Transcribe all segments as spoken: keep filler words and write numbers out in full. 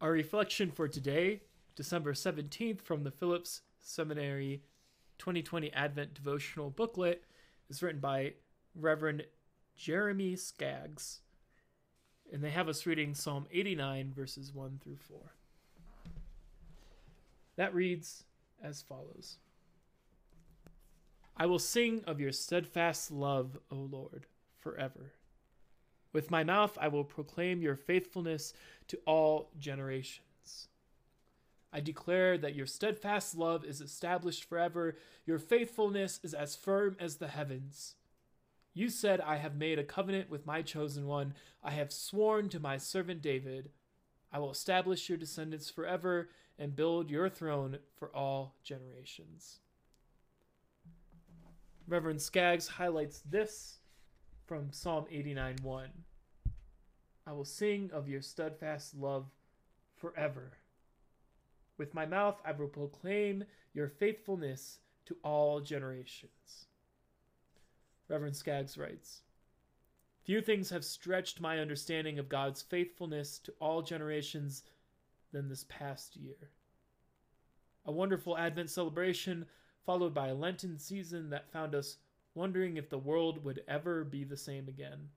Our reflection for today, December seventeenth, from the Phillips Seminary twenty twenty Advent Devotional Booklet, is written by Reverend Jeremy Skaggs. And they have us reading Psalm eighty-nine, verses one through four. That reads as follows. I will sing of your steadfast love, O Lord, forever. With my mouth I will proclaim your faithfulness to all generations. I declare that your steadfast love is established forever. Your faithfulness is as firm as the heavens. You said, I have made a covenant with my chosen one. I have sworn to my servant David. I will establish your descendants forever and build your throne for all generations. Reverend Skaggs highlights this from Psalm eighty-nine one. I will sing of your steadfast love forever. With my mouth I will proclaim your faithfulness to all generations. Reverend Skaggs writes, few things have stretched my understanding of God's faithfulness to all generations than this past year. A wonderful Advent celebration followed by a Lenten season that found us wondering if the world would ever be the same again.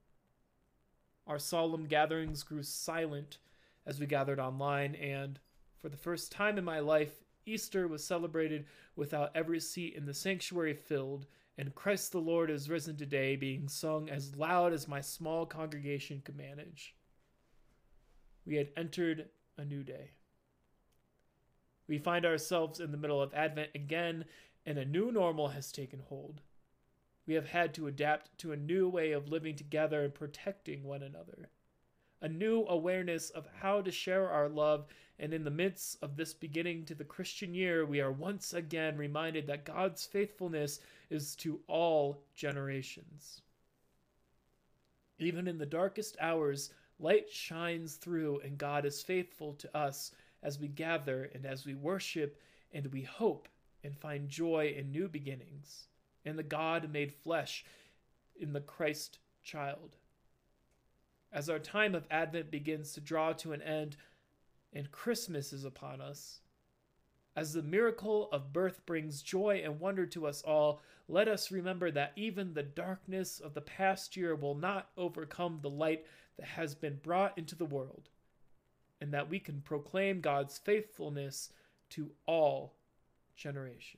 Our solemn gatherings grew silent as we gathered online, and for the first time in my life, Easter was celebrated without every seat in the sanctuary filled, and Christ the Lord is risen today being sung as loud as my small congregation could manage. We had entered a new day. We find ourselves in the middle of Advent again, and a new normal has taken hold. We have had to adapt to a new way of living together and protecting one another. A new awareness of how to share our love, and in the midst of this beginning to the Christian year, we are once again reminded that God's faithfulness is to all generations. Even in the darkest hours, light shines through, and God is faithful to us as we gather and as we worship and we hope and find joy in new beginnings, in the God made flesh, in the Christ child. As our time of Advent begins to draw to an end and Christmas is upon us, as the miracle of birth brings joy and wonder to us all, let us remember that even the darkness of the past year will not overcome the light that has been brought into the world, and that we can proclaim God's faithfulness to all generations.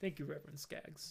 Thank you, Reverend Skaggs.